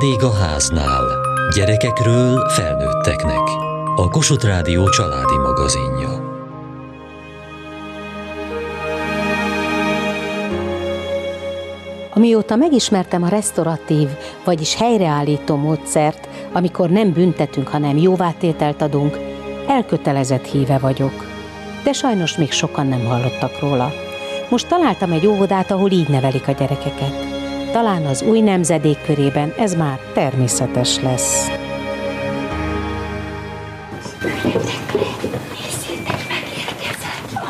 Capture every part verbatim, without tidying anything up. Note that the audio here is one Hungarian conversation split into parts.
Vendég a háznál. Gyerekekről felnőtteknek. A Kossuth Rádió családi magazinja. Amióta megismertem a resztoratív, vagyis helyreállító módszert, amikor nem büntetünk, hanem jóvátételt adunk, elkötelezett híve vagyok. De sajnos még sokan nem hallottak róla. Most találtam egy óvodát, ahol így nevelik a gyerekeket. Talán az új nemzedék körében ez már természetes lesz. Nézzétek, megérkezett!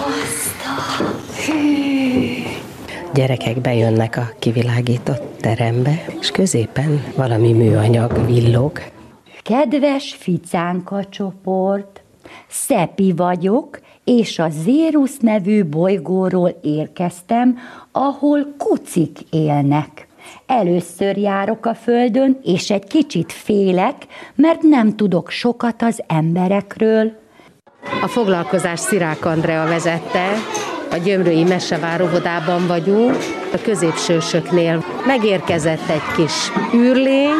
Asztal! Gyerekek bejönnek a kivilágított terembe, és középen valami műanyag villog. Kedves Ficánka csoport! Szepi vagyok, és a Zérusz nevű bolygóról érkeztem, ahol kucik élnek. Először járok a Földön, és egy kicsit félek, mert nem tudok sokat az emberekről. A foglalkozást Szirák Andrea vezette, a Gyömrői Mesevárovodában vagyunk, a középsősöknél. Megérkezett egy kis űrlény.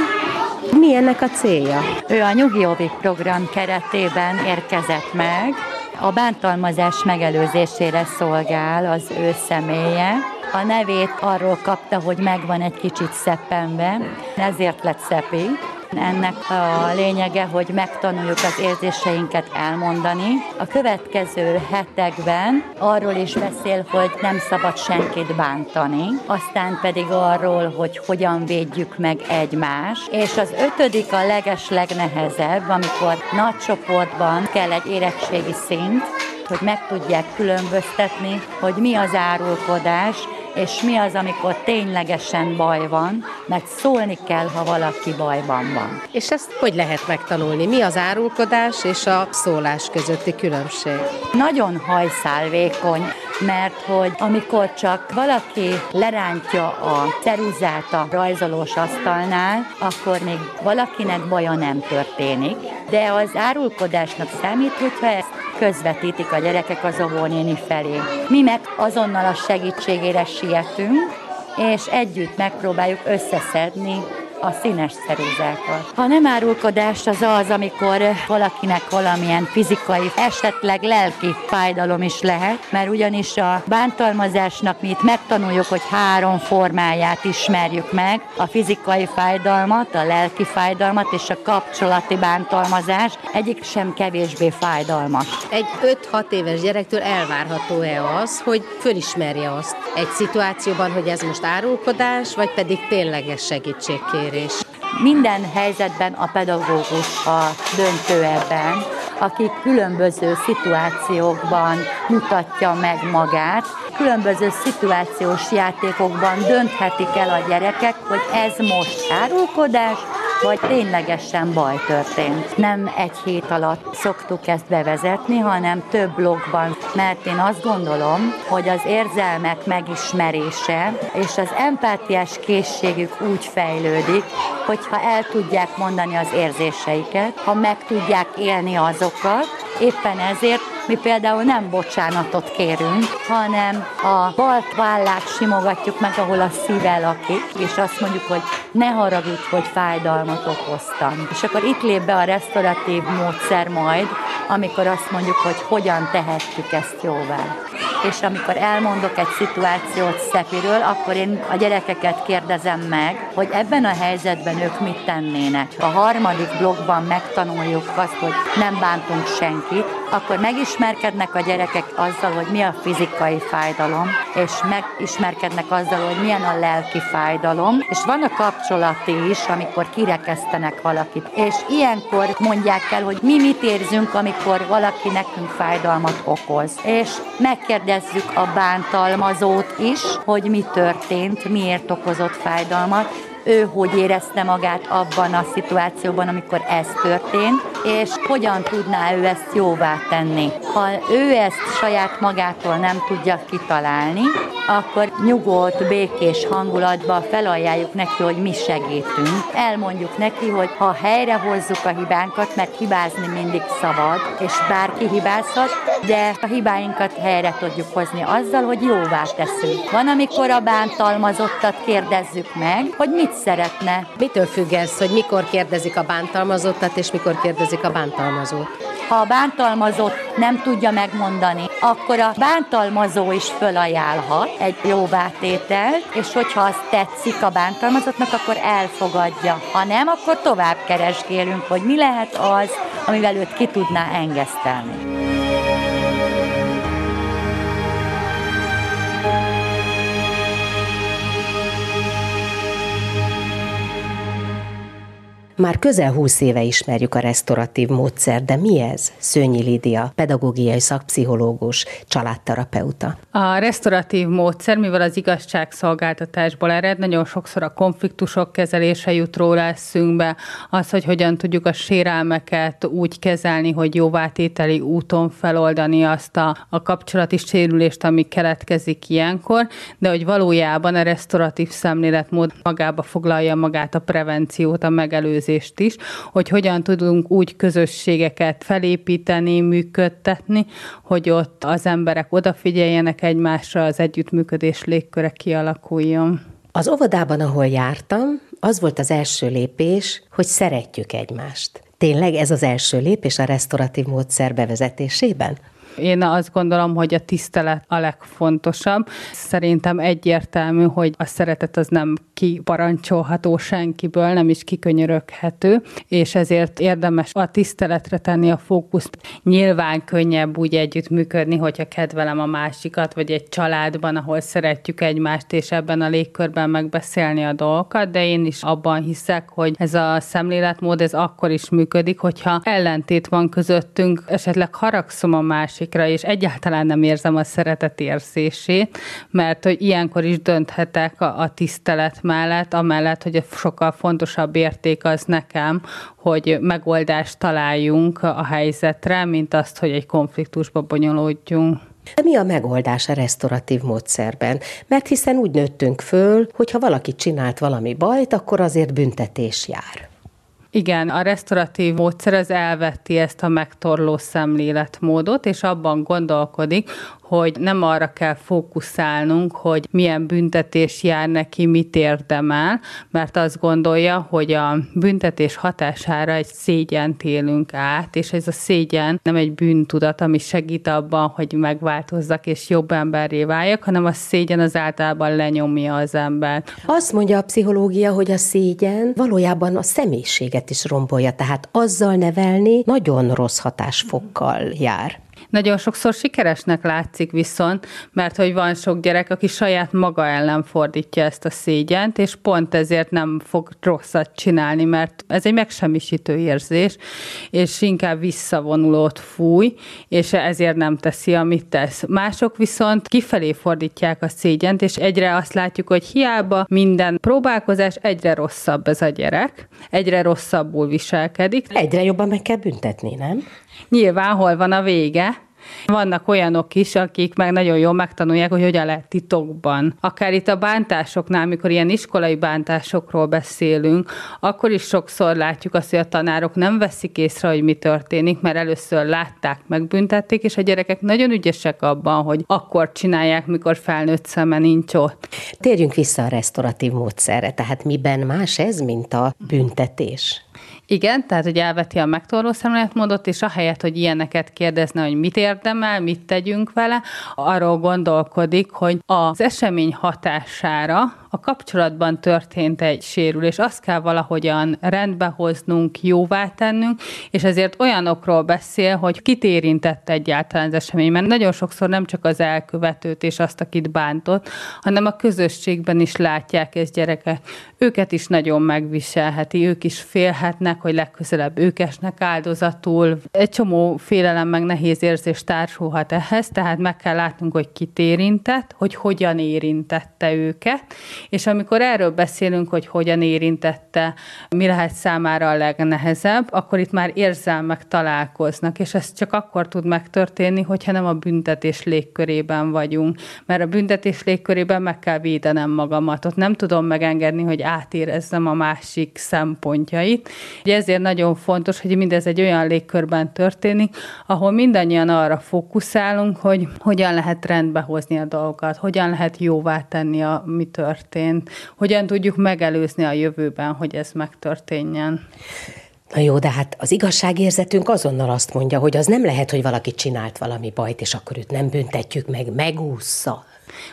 Mi ennek a célja? Ő a NyugiOvi program keretében érkezett meg. A bántalmazás megelőzésére szolgál az ő személye. A nevét arról kapta, hogy megvan egy kicsit szeppenve, ezért lett Szepi. Ennek a lényege, hogy megtanuljuk az érzéseinket elmondani. A következő hetekben arról is beszél, hogy nem szabad senkit bántani, aztán pedig arról, hogy hogyan védjük meg egymást. És az ötödik a legeslegnehezebb, amikor nagy csoportban kell egy érettségi szint, hogy meg tudják különböztetni, hogy mi az árulkodás, és mi az, amikor ténylegesen baj van, mert szólni kell, ha valaki bajban van. És ezt hogy lehet megtanulni? Mi az árulkodás és a szólás közötti különbség? Nagyon hajszálvékony, mert hogy amikor csak valaki lerántja a ceruzát a rajzolós asztalnál, akkor még valakinek baja nem történik, de az árulkodásnak számít, hogyha ezt közvetítik a gyerekek az óvónéni felé. Mi meg azonnal a segítségére sietünk, és együtt megpróbáljuk összeszedni a színes ceruzákat. A nem árulkodás az az, amikor valakinek valamilyen fizikai, esetleg lelki fájdalom is lehet, mert ugyanis a bántalmazásnak mi itt megtanuljuk, hogy három formáját ismerjük meg, a fizikai fájdalmat, a lelki fájdalmat és a kapcsolati bántalmazás, egyik sem kevésbé fájdalmas. Egy öt-hat éves gyerektől elvárható-e az, hogy fölismerje azt egy szituációban, hogy ez most árulkodás, vagy pedig tényleges segítségkérés? Minden helyzetben a pedagógus a döntő ebben, aki különböző szituációkban mutatja meg magát, különböző szituációs játékokban dönthetik el a gyerekek, hogy ez most árulkodás, vagy ténylegesen baj történt. Nem egy hét alatt szoktuk ezt bevezetni, hanem több blogban, mert én azt gondolom, hogy az érzelmek megismerése és az empátiás készségük úgy fejlődik, hogyha el tudják mondani az érzéseiket, ha meg tudják élni azokat, éppen ezért mi például nem bocsánatot kérünk, hanem a bal vállát simogatjuk meg, ahol a szíve lakik, és azt mondjuk, hogy ne haragudj, hogy fájdalmat okoztam. És akkor itt lép be a resztoratív módszer majd, amikor azt mondjuk, hogy hogyan tehetjük ezt jóvá. És amikor elmondok egy szituációt Szepiről, akkor én a gyerekeket kérdezem meg, hogy ebben a helyzetben ők mit tennének. A harmadik blogban megtanuljuk azt, hogy nem bántunk senkit, akkor megismerkednek a gyerekek azzal, hogy mi a fizikai fájdalom, és megismerkednek azzal, hogy milyen a lelki fájdalom, és van a kapcsolati is, amikor kirekesztenek valakit. És ilyenkor mondják el, hogy mi mit érzünk, amikor valaki nekünk fájdalmat okoz. És megkérdezzük a bántalmazót is, hogy mi történt, miért okozott fájdalmat, ő hogy érezte magát abban a szituációban, amikor ez történt, és hogyan tudná ő ezt jóvá tenni. Ha ő ezt saját magától nem tudja kitalálni, akkor nyugodt, békés hangulatban felajánljuk neki, hogy mi segítünk. Elmondjuk neki, hogy ha helyrehozzuk a hibánkat, mert hibázni mindig szabad, és bárki hibázhat, de a hibáinkat helyre tudjuk hozni azzal, hogy jóvá teszünk. Van, amikor a bántalmazottat kérdezzük meg, hogy mit szeretne. Mitől függ ez, hogy mikor kérdezik a bántalmazottat, és mikor kérdezik a bántalmazót? Ha a bántalmazott nem tudja megmondani, akkor a bántalmazó is fölajánlhat egy jóvátételt, és hogyha az tetszik a bántalmazottnak, akkor elfogadja. Ha nem, akkor tovább keresgélünk, hogy mi lehet az, amivel őt ki tudná engesztelni. Már közel húsz éve ismerjük a resztoratív módszer, de mi ez? Szőnyi Lídia, pedagógiai szakpszichológus, családterapeuta. A resztoratív módszer, mivel az igazságszolgáltatásból ered, nagyon sokszor a konfliktusok kezelése jut róla eszünkbe, az, hogy hogyan tudjuk a sérelmeket úgy kezelni, hogy jóvátételi úton feloldani azt a, a kapcsolati sérülést, ami keletkezik ilyenkor, de hogy valójában a resztoratív szemléletmód magába foglalja magát a prevenciót, a megelőzést is, hogy hogyan tudunk úgy közösségeket felépíteni, működtetni, hogy ott az emberek odafigyeljenek egymásra, az együttműködés légköre kialakuljon. Az óvodában, ahol jártam, az volt az első lépés, hogy szeretjük egymást. Tényleg ez az első lépés a resztoratív módszer bevezetésében? Én azt gondolom, hogy a tisztelet a legfontosabb. Szerintem egyértelmű, hogy a szeretet az nem kiparancsolható senkiből, nem is kikönyöröghető, és ezért érdemes a tiszteletre tenni a fókuszt. Nyilván könnyebb úgy együttműködni, hogyha kedvelem a másikat, vagy egy családban, ahol szeretjük egymást, és ebben a légkörben megbeszélni a dolgokat, de én is abban hiszek, hogy ez a szemléletmód, ez akkor is működik, hogyha ellentét van közöttünk, esetleg haragszom a másik, és egyáltalán nem érzem a szeretet érzését, mert hogy ilyenkor is dönthetek a, a tisztelet mellett, amellett, hogy a sokkal fontosabb érték az nekem, hogy megoldást találjunk a helyzetre, mint azt, hogy egy konfliktusba bonyolódjunk. De mi a megoldás a resztoratív módszerben? Mert hiszen úgy nőttünk föl, hogy ha valaki csinált valami bajt, akkor azért büntetés jár. Igen, a resztoratív módszer az elvetti ezt a megtorló szemléletmódot, és abban gondolkodik, hogy nem arra kell fókuszálnunk, hogy milyen büntetés jár neki, mit érdemel, mert azt gondolja, hogy a büntetés hatására egy szégyent élünk át, és ez a szégyen nem egy bűntudat, ami segít abban, hogy megváltozzak és jobb emberré váljak, hanem a szégyen az általában lenyomja az embert. Azt mondja a pszichológia, hogy a szégyen valójában a személyiséget is rombolja, tehát azzal nevelni nagyon rossz hatásfokkal jár. Nagyon sokszor sikeresnek látszik viszont, mert hogy van sok gyerek, aki saját maga ellen fordítja ezt a szégyent, és pont ezért nem fog rosszat csinálni, mert ez egy megsemmisítő érzés, és inkább visszavonulót fúj, és ezért nem teszi, amit tesz. Mások viszont kifelé fordítják a szégyent, és egyre azt látjuk, hogy hiába minden próbálkozás, egyre rosszabb ez a gyerek, egyre rosszabbul viselkedik. Egyre jobban meg kell büntetni, nem? Nyilván hol van a vége. Vannak olyanok is, akik meg nagyon jól megtanulják, hogy hogyan lehet titokban. Akár itt a bántásoknál, mikor ilyen iskolai bántásokról beszélünk, akkor is sokszor látjuk azt, hogy a tanárok nem veszik észre, hogy mi történik, mert először látták, megbüntették, és a gyerekek nagyon ügyesek abban, hogy akkor csinálják, mikor felnőtt szeme nincs ott. Térjünk vissza a resztoratív módszerre, tehát miben más ez, mint a büntetés? Igen, tehát, hogy elveti a megtorló szemléletmódot, és ahelyett, hogy ilyeneket kérdezne, hogy mit érdemel, mit tegyünk vele, arról gondolkodik, hogy az esemény hatására a kapcsolatban történt egy sérülés, azt kell valahogyan rendbe hoznunk, jóvá tennünk, és ezért olyanokról beszél, hogy kit érintett egyáltalán az esemény, mert nagyon sokszor nem csak az elkövetőt és azt, akit bántott, hanem a közösségben is látják ezt gyerekek. Őket is nagyon megviselheti, ők is félhetnek, hogy legközelebb ők esnek áldozatul. Egy csomó félelem meg nehéz érzés társulhat ehhez, tehát meg kell látnunk, hogy kit érintett, hogy hogyan érintette őket, És amikor erről beszélünk, hogy hogyan érintette, mi lehet számára a legnehezebb, akkor itt már érzelmek találkoznak, és ez csak akkor tud megtörténni, hogyha nem a büntetés légkörében vagyunk. Mert a büntetés légkörében meg kell védenem magamat, ott nem tudom megengedni, hogy átérezzem a másik szempontjait. Ugye ezért nagyon fontos, hogy mindez egy olyan légkörben történik, ahol mindannyian arra fókuszálunk, hogy hogyan lehet rendbe hozni a dolgokat, hogyan lehet jóvá tenni, ami történt, hogyan tudjuk megelőzni a jövőben, hogy ez megtörténjen. Na jó, de hát az igazságérzetünk azonnal azt mondja, hogy az nem lehet, hogy valaki csinált valami bajt, és akkor őt nem büntetjük meg, megússza.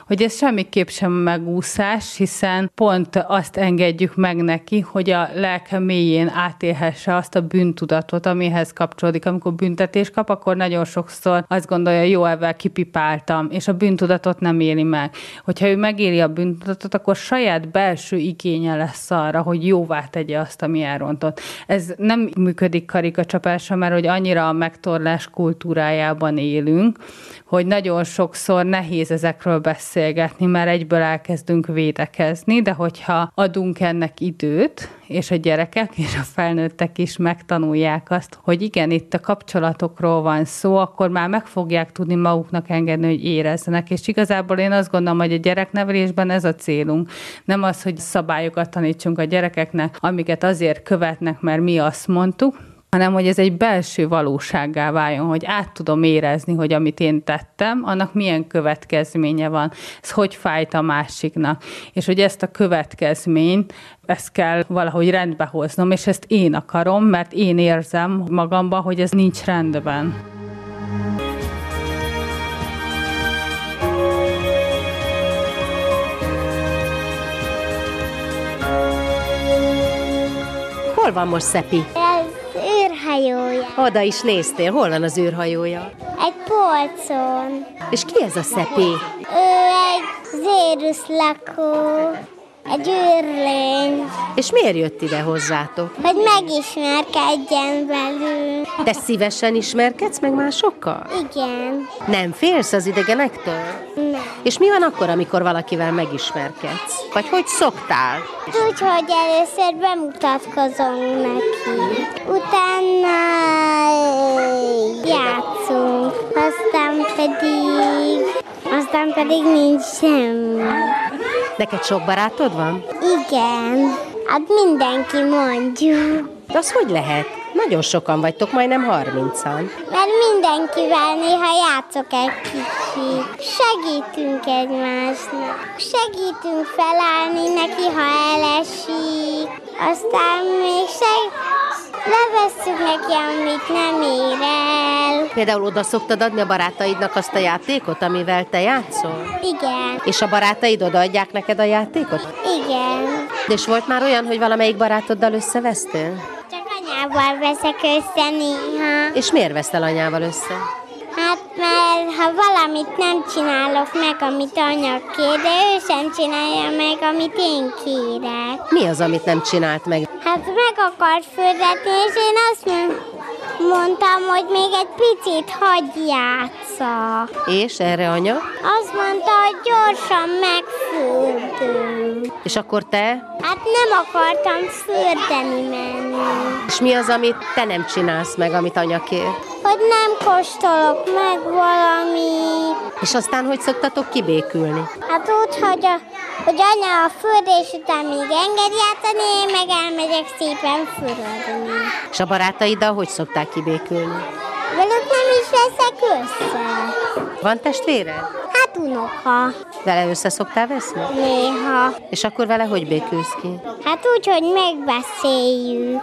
Hogy ez semmiképp sem megúszás, hiszen pont azt engedjük meg neki, hogy a lelke mélyén átélhesse azt a bűntudatot, amihez kapcsolódik. Amikor büntetés kap, akkor nagyon sokszor azt gondolja, jó, ebben kipipáltam, és a bűntudatot nem éli meg. Hogyha ő megéli a bűntudatot, akkor saját belső igénye lesz arra, hogy jóvá tegye azt, ami elrontott. Ez nem működik karikacsapásra, mert hogy annyira a megtorlás kultúrájában élünk, hogy nagyon sokszor nehéz ezekről beszélgetni, mert egyből elkezdünk védekezni, de hogyha adunk ennek időt, és a gyerekek és a felnőttek is megtanulják azt, hogy igen, itt a kapcsolatokról van szó, akkor már meg fogják tudni maguknak engedni, hogy érezzenek. És igazából én azt gondolom, hogy a gyereknevelésben ez a célunk. Nem az, hogy szabályokat tanítsunk a gyerekeknek, amiket azért követnek, mert mi azt mondtuk, hanem hogy ez egy belső valósággá váljon, hogy át tudom érezni, hogy amit én tettem, annak milyen következménye van, ez hogy fájt a másiknak, és hogy ezt a következményt, ezt kell valahogy rendbe hoznom, és ezt én akarom, mert én érzem magamban, hogy ez nincs rendben. Hol van most Szepi? Hajója. Oda is néztél, hol van az űrhajója? Egy polcon. És ki ez a Szepi? Ő egy zérusz lakó, egy űrlény. És miért jött ide hozzátok? Hogy megismerkedjen velünk. Te szívesen ismerkedsz meg másokkal? Igen. Nem félsz az idegenektől? Nem. És mi van akkor, amikor valakivel megismerkedsz? Vagy hogy szoktál? Úgyhogy először bemutatkozom neki. Utána játszunk. Aztán pedig... Aztán pedig nincs semmi. Neked sok barátod van? Igen. Hát mindenki mondjuk. De az hogy lehet? Nagyon sokan vagytok, majdnem harmincan. Mert mindenkivel néha játszok egy kicsit. Segítünk egymásnak. Segítünk felállni neki, ha elesik. Aztán még segítünk. Levesszük neki, amit nem ér el. Például oda szoktad adni a barátaidnak azt a játékot, amivel te játszol? Igen. És a barátaid odaadják neked a játékot? Igen. És volt már olyan, hogy valamelyik barátoddal összevesztél? Csak anyával veszek össze néha. És miért veszel anyával össze? Hát, mert ha valamit nem csinálok meg, amit anya kér, de ő sem csinálja meg, amit én kérek. Mi az, amit nem csinált meg? Hát meg akart fürdetni, és én azt mondtam, hogy még egy picit hagyj játsszak. És erre anya? Azt mondta, hogy gyorsan megfürdöm. És akkor te? Hát nem akartam fürdeni menni. És mi az, amit te nem csinálsz meg, amit anya kér? Hogy nem kóstolok meg valamit. És aztán hogy szoktatok kibékülni? Hát úgy, hogy, a, hogy anya a fürdés után még enged játszani, én meg elmegyek szépen fürödni. És a barátaiddal hogy szokták kibékülni? Velük nem is veszek össze. Van testvéred? Hát unoka. Vele össze szoktál veszni? Néha. És akkor vele hogy békülsz ki? Hát úgy, hogy megbeszéljük.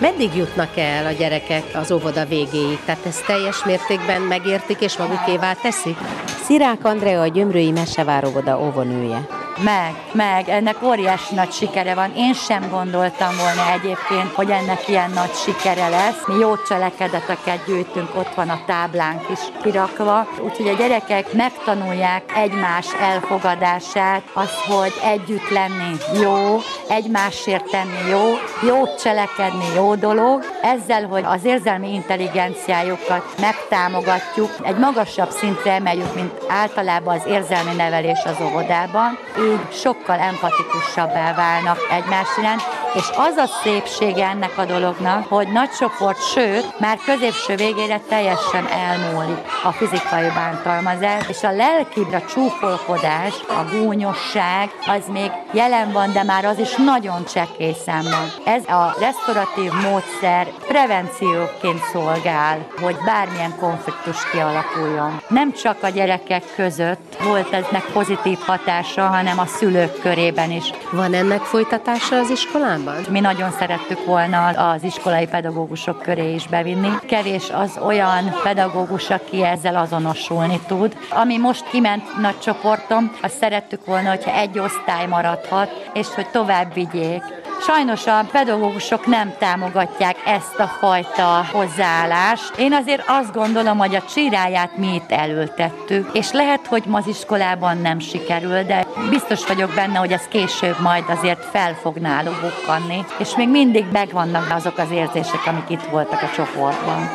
Meddig jutnak el a gyerekek az óvoda végéig? Tehát ezt teljes mértékben megértik és magukévá teszik? Szirák Andrea a Gyömrői Mesevárovoda óvonője. Meg, meg, ennek óriási nagy sikere van. Én sem gondoltam volna egyébként, hogy ennek ilyen nagy sikere lesz. Mi jó cselekedeteket gyűjtünk, ott van a táblánk is kirakva. Úgyhogy a gyerekek megtanulják egymás elfogadását, az, hogy együtt lenni jó, egymásért tenni jó, jót cselekedni jó dolog. Ezzel, hogy az érzelmi intelligenciájukat megtámogatjuk, egy magasabb szintre emeljük, mint általában az érzelmi nevelés az óvodában. Így sokkal empatikusabbá válnak egymás iránt, és az a szépsége ennek a dolognak, hogy nagy csoport, sőt, már középső végére teljesen elmúlik a fizikai bántalmazás, és a lelkibra csúfolkodás, a gúnyosság, az még jelen van, de már az is nagyon csekély számban. Ez a resztoratív módszer prevencióként szolgál, hogy bármilyen konfliktus kialakuljon. Nem csak a gyerekek között volt eznek pozitív hatása, hanem a szülők körében is. Van ennek folytatása az iskolában? Mi nagyon szerettük volna az iskolai pedagógusok köré is bevinni. Kevés az olyan pedagógus, aki ezzel azonosulni tud. Ami most kiment nagy csoportom, azt szerettük volna, hogyha egy osztály maradhat, és hogy tovább vigyék. Sajnos a pedagógusok nem támogatják ezt a fajta hozzáállást. Én azért azt gondolom, hogy a csiráját mi itt elültettük, és lehet, hogy ma az iskolában nem sikerül, de biztos vagyok benne, hogy ez később majd azért fel fog náluk bukkanni, és még mindig megvannak azok az érzések, amik itt voltak a csoportban.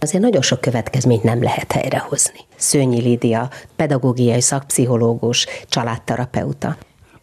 Azért nagyon sok következményt nem lehet helyrehozni. Szőnyi Lídia, pedagógiai szakpszichológus, családterapeuta.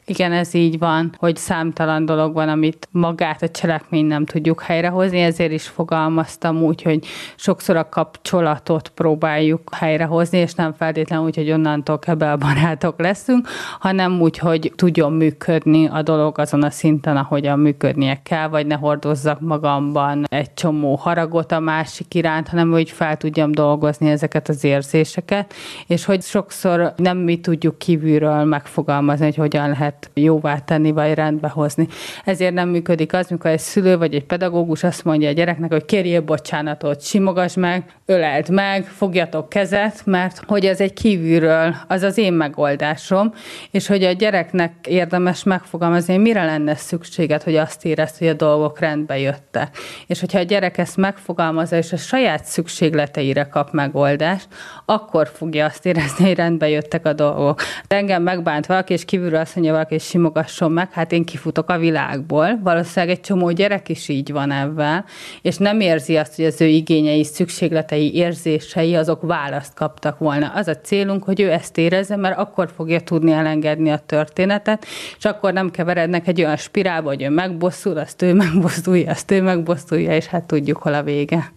Igen, ez így van, hogy számtalan dolog van, amit magát a cselekményt nem tudjuk helyrehozni, ezért is fogalmaztam úgy, hogy sokszor a kapcsolatot próbáljuk helyrehozni, és nem feltétlenül úgy, hogy onnantól kell barátok leszünk, hanem úgy, hogy tudjon működni a dolog azon a szinten, ahogyan működnie kell, vagy ne hordozzak magamban egy csomó haragot a másik iránt, hanem hogy fel tudjam dolgozni ezeket az érzéseket, és hogy sokszor nem mi tudjuk kívülről megfogalmazni, hogy hogyan lehet jóvá tenni, vagy rendbe hozni. Ezért nem működik az, mikor egy szülő vagy egy pedagógus azt mondja a gyereknek, hogy kérjél bocsánatot, simogasd meg, öleld meg, fogjatok kezet, mert hogy ez egy kívülről, az az én megoldásom, és hogy a gyereknek érdemes megfogalmazni, hogy mire lenne szükséged, hogy azt érezd, hogy a dolgok rendbe jöttek. És hogyha a gyerek ezt megfogalmazza, és a saját szükségleteire kap megoldást, akkor fogja azt érezni, hogy rendbe jöttek a dolgok. De engem megbánt valaki, és kívülről azt mondja, és simogasson meg, hát én kifutok a világból. Valószínűleg egy csomó gyerek is így van ebben, és nem érzi azt, hogy az ő igényei, szükségletei, érzései, azok választ kaptak volna. Az a célunk, hogy ő ezt érezze, mert akkor fogja tudni elengedni a történetet, és akkor nem keverednek egy olyan spirálba, hogy ő megbosszul, azt ő megbosszulja, azt ő megbosszulja, és hát tudjuk, hol a vége.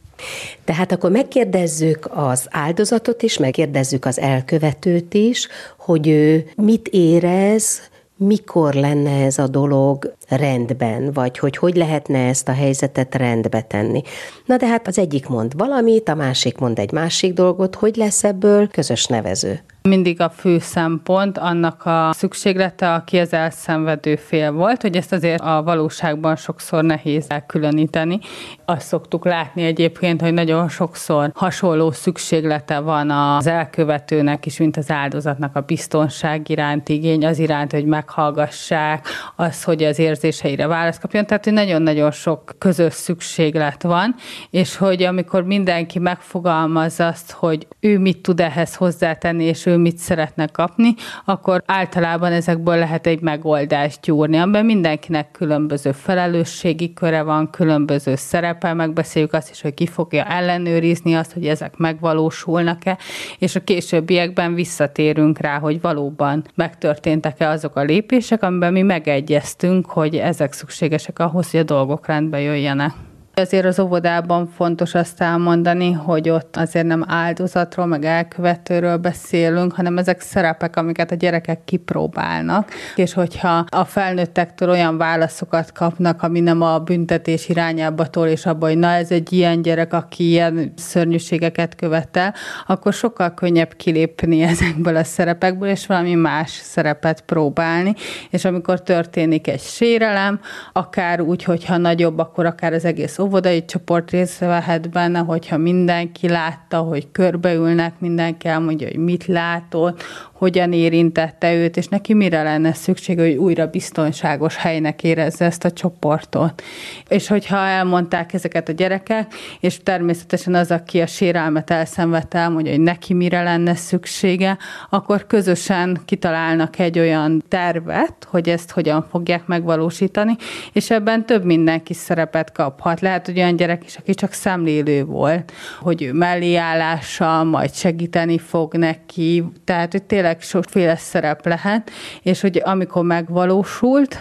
Tehát akkor megkérdezzük az áldozatot is, megkérdezzük az elkövetőt is, hogy ő mit érez, mikor lenne ez a dolog rendben, vagy hogy hogy lehetne ezt a helyzetet rendbe tenni. Na de hát az egyik mond valamit, a másik mond egy másik dolgot, hogy lesz ebből közös nevező? Mindig a fő szempont annak a szükséglete, aki az elszenvedő fél volt, hogy ezt azért a valóságban sokszor nehéz elkülöníteni. Azt szoktuk látni egyébként, hogy nagyon sokszor hasonló szükséglete van az elkövetőnek is, mint az áldozatnak, a biztonság iránt igény, az iránt, hogy meghallgassák, az, hogy az érzéseire választ kapjon, tehát hogy nagyon-nagyon sok közös szükséglet van, és hogy amikor mindenki megfogalmazza azt, hogy ő mit tud ehhez hozzátenni, és ő mit szeretne kapni, akkor általában ezekből lehet egy megoldást gyúrni, amiben mindenkinek különböző felelősségi köre van, különböző szerepe, megbeszéljük azt is, hogy ki fogja ellenőrizni azt, hogy ezek megvalósulnak-e, és a későbbiekben visszatérünk rá, hogy valóban megtörténtek-e azok a lépések, amiben mi megegyeztünk, hogy ezek szükségesek ahhoz, hogy a dolgok rendbe jöjjenek. Azért az óvodában fontos azt elmondani, hogy ott azért nem áldozatról, meg elkövetőről beszélünk, hanem ezek szerepek, amiket a gyerekek kipróbálnak, és hogyha a felnőttektől olyan válaszokat kapnak, ami nem a büntetés irányába tol, és abban, hogy na ez egy ilyen gyerek, aki ilyen szörnyűségeket követel, akkor sokkal könnyebb kilépni ezekből a szerepekből, és valami más szerepet próbálni, és amikor történik egy sérelem, akár úgy, hogyha nagyobb, akkor akár az egész óvodai csoport részt vehet benne, hogyha mindenki látta, hogy körbeülnek, mindenki elmondja, hogy mit látott, hogyan érintette őt, és neki mire lenne szüksége, hogy újra biztonságos helynek érezze ezt a csoportot. És hogyha elmondták ezeket a gyerekek, és természetesen az, aki a sérelmet elszenvedte, elmondja, hogy neki mire lenne szüksége, akkor közösen kitalálnak egy olyan tervet, hogy ezt hogyan fogják megvalósítani, és ebben több mindenki szerepet kaphat. Lehet, hogy olyan gyerek is, aki csak szemlélő volt, hogy melléállással majd segíteni fog neki, tehát hogy tényleg sokféle szerep lehet, és hogy amikor megvalósult,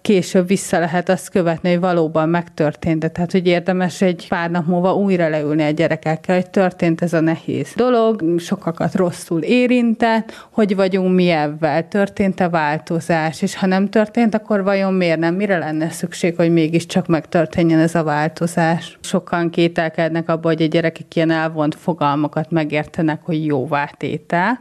később vissza lehet azt követni, hogy valóban megtörtént. De tehát, hogy érdemes egy pár nap múlva újra leülni a gyerekekkel, hogy történt ez a nehéz dolog, sokakat rosszul érintett, hogy vagyunk mi ebben, történt a változás, és ha nem történt, akkor vajon miért nem, mire lenne szükség, hogy mégiscsak megtörténjen ez a változás. Sokan kételkednek abban, hogy a gyerekek ilyen elvont fogalmakat megértenek, hogy jóvá tétel,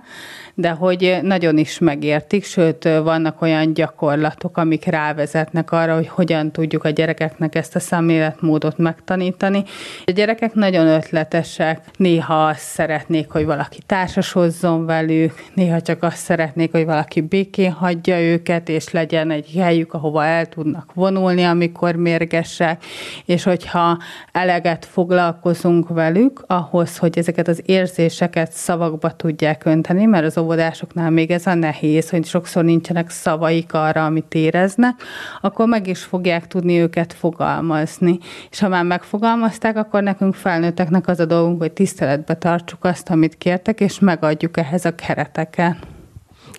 de hogy nagyon is megértik, sőt, vannak olyan gyakorlatok, amik rávezetnek arra, hogy hogyan tudjuk a gyerekeknek ezt a szemléletmódot megtanítani. A gyerekek nagyon ötletesek, néha azt szeretnék, hogy valaki társasozzon velük, néha csak azt szeretnék, hogy valaki békén hagyja őket, és legyen egy helyük, ahova el tudnak vonulni, amikor mérgesek, és hogyha eleget foglalkozunk velük, ahhoz, hogy ezeket az érzéseket szavakba tudják önteni, mert az óvodásoknál még ez a nehéz, hogy sokszor nincsenek szavaik arra, amit éreznek, akkor meg is fogják tudni őket fogalmazni. És ha már megfogalmazták, akkor nekünk felnőtteknek az a dolgunk, hogy tiszteletbe tartsuk azt, amit kértek, és megadjuk ehhez a kereteket.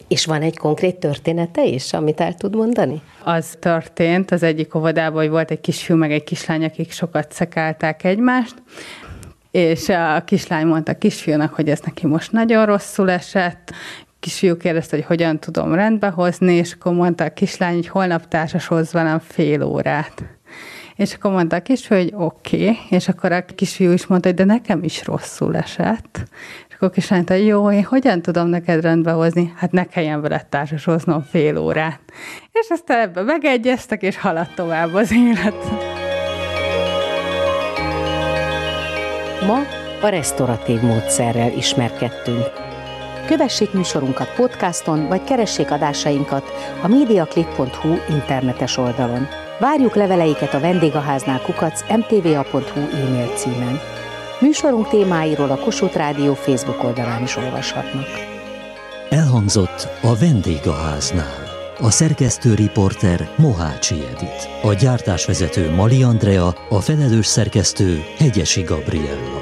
És van egy konkrét története is, amit el tud mondani? Az történt az egyik óvodában, hogy volt egy kisfiú meg egy kislány, akik sokat szekálták egymást, és a kislány mondta a kisfiúnak, hogy ez neki most nagyon rosszul esett. Kisfiú kérdezte, hogy hogyan tudom rendbehozni, és akkor mondta a kislány, hogy holnap társasozz velem fél órát. És akkor mondta a kisfiú, hogy oké, okay. És akkor a kisfiú is mondta, hogy de nekem is rosszul esett. És akkor a kislány mondta, hogy jó, én hogyan tudom neked rendbehozni? Hát ne kelljen veled társasoznom fél órát. És aztán ebbe megegyeztek, és haladt tovább az élet. Ma a resztoratív módszerrel ismerkedtünk. Kövessék műsorunkat podcaston, vagy keressék adásainkat a médiaklip pont hu internetes oldalon. Várjuk leveleiket a vendégháznál kukac m t v a pont hu e-mail címen. Műsorunk témáiról a Kossuth Rádió Facebook oldalán is olvashatnak. Elhangzott a vendégháznál. A szerkesztő riporter Mohácsi Edit, a gyártásvezető Mali Andrea, a felelős szerkesztő Hegyesi Gabriella.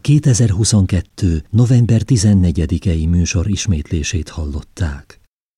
kétezer-huszonkettő november tizennegyedikei műsor ismétlését hallották.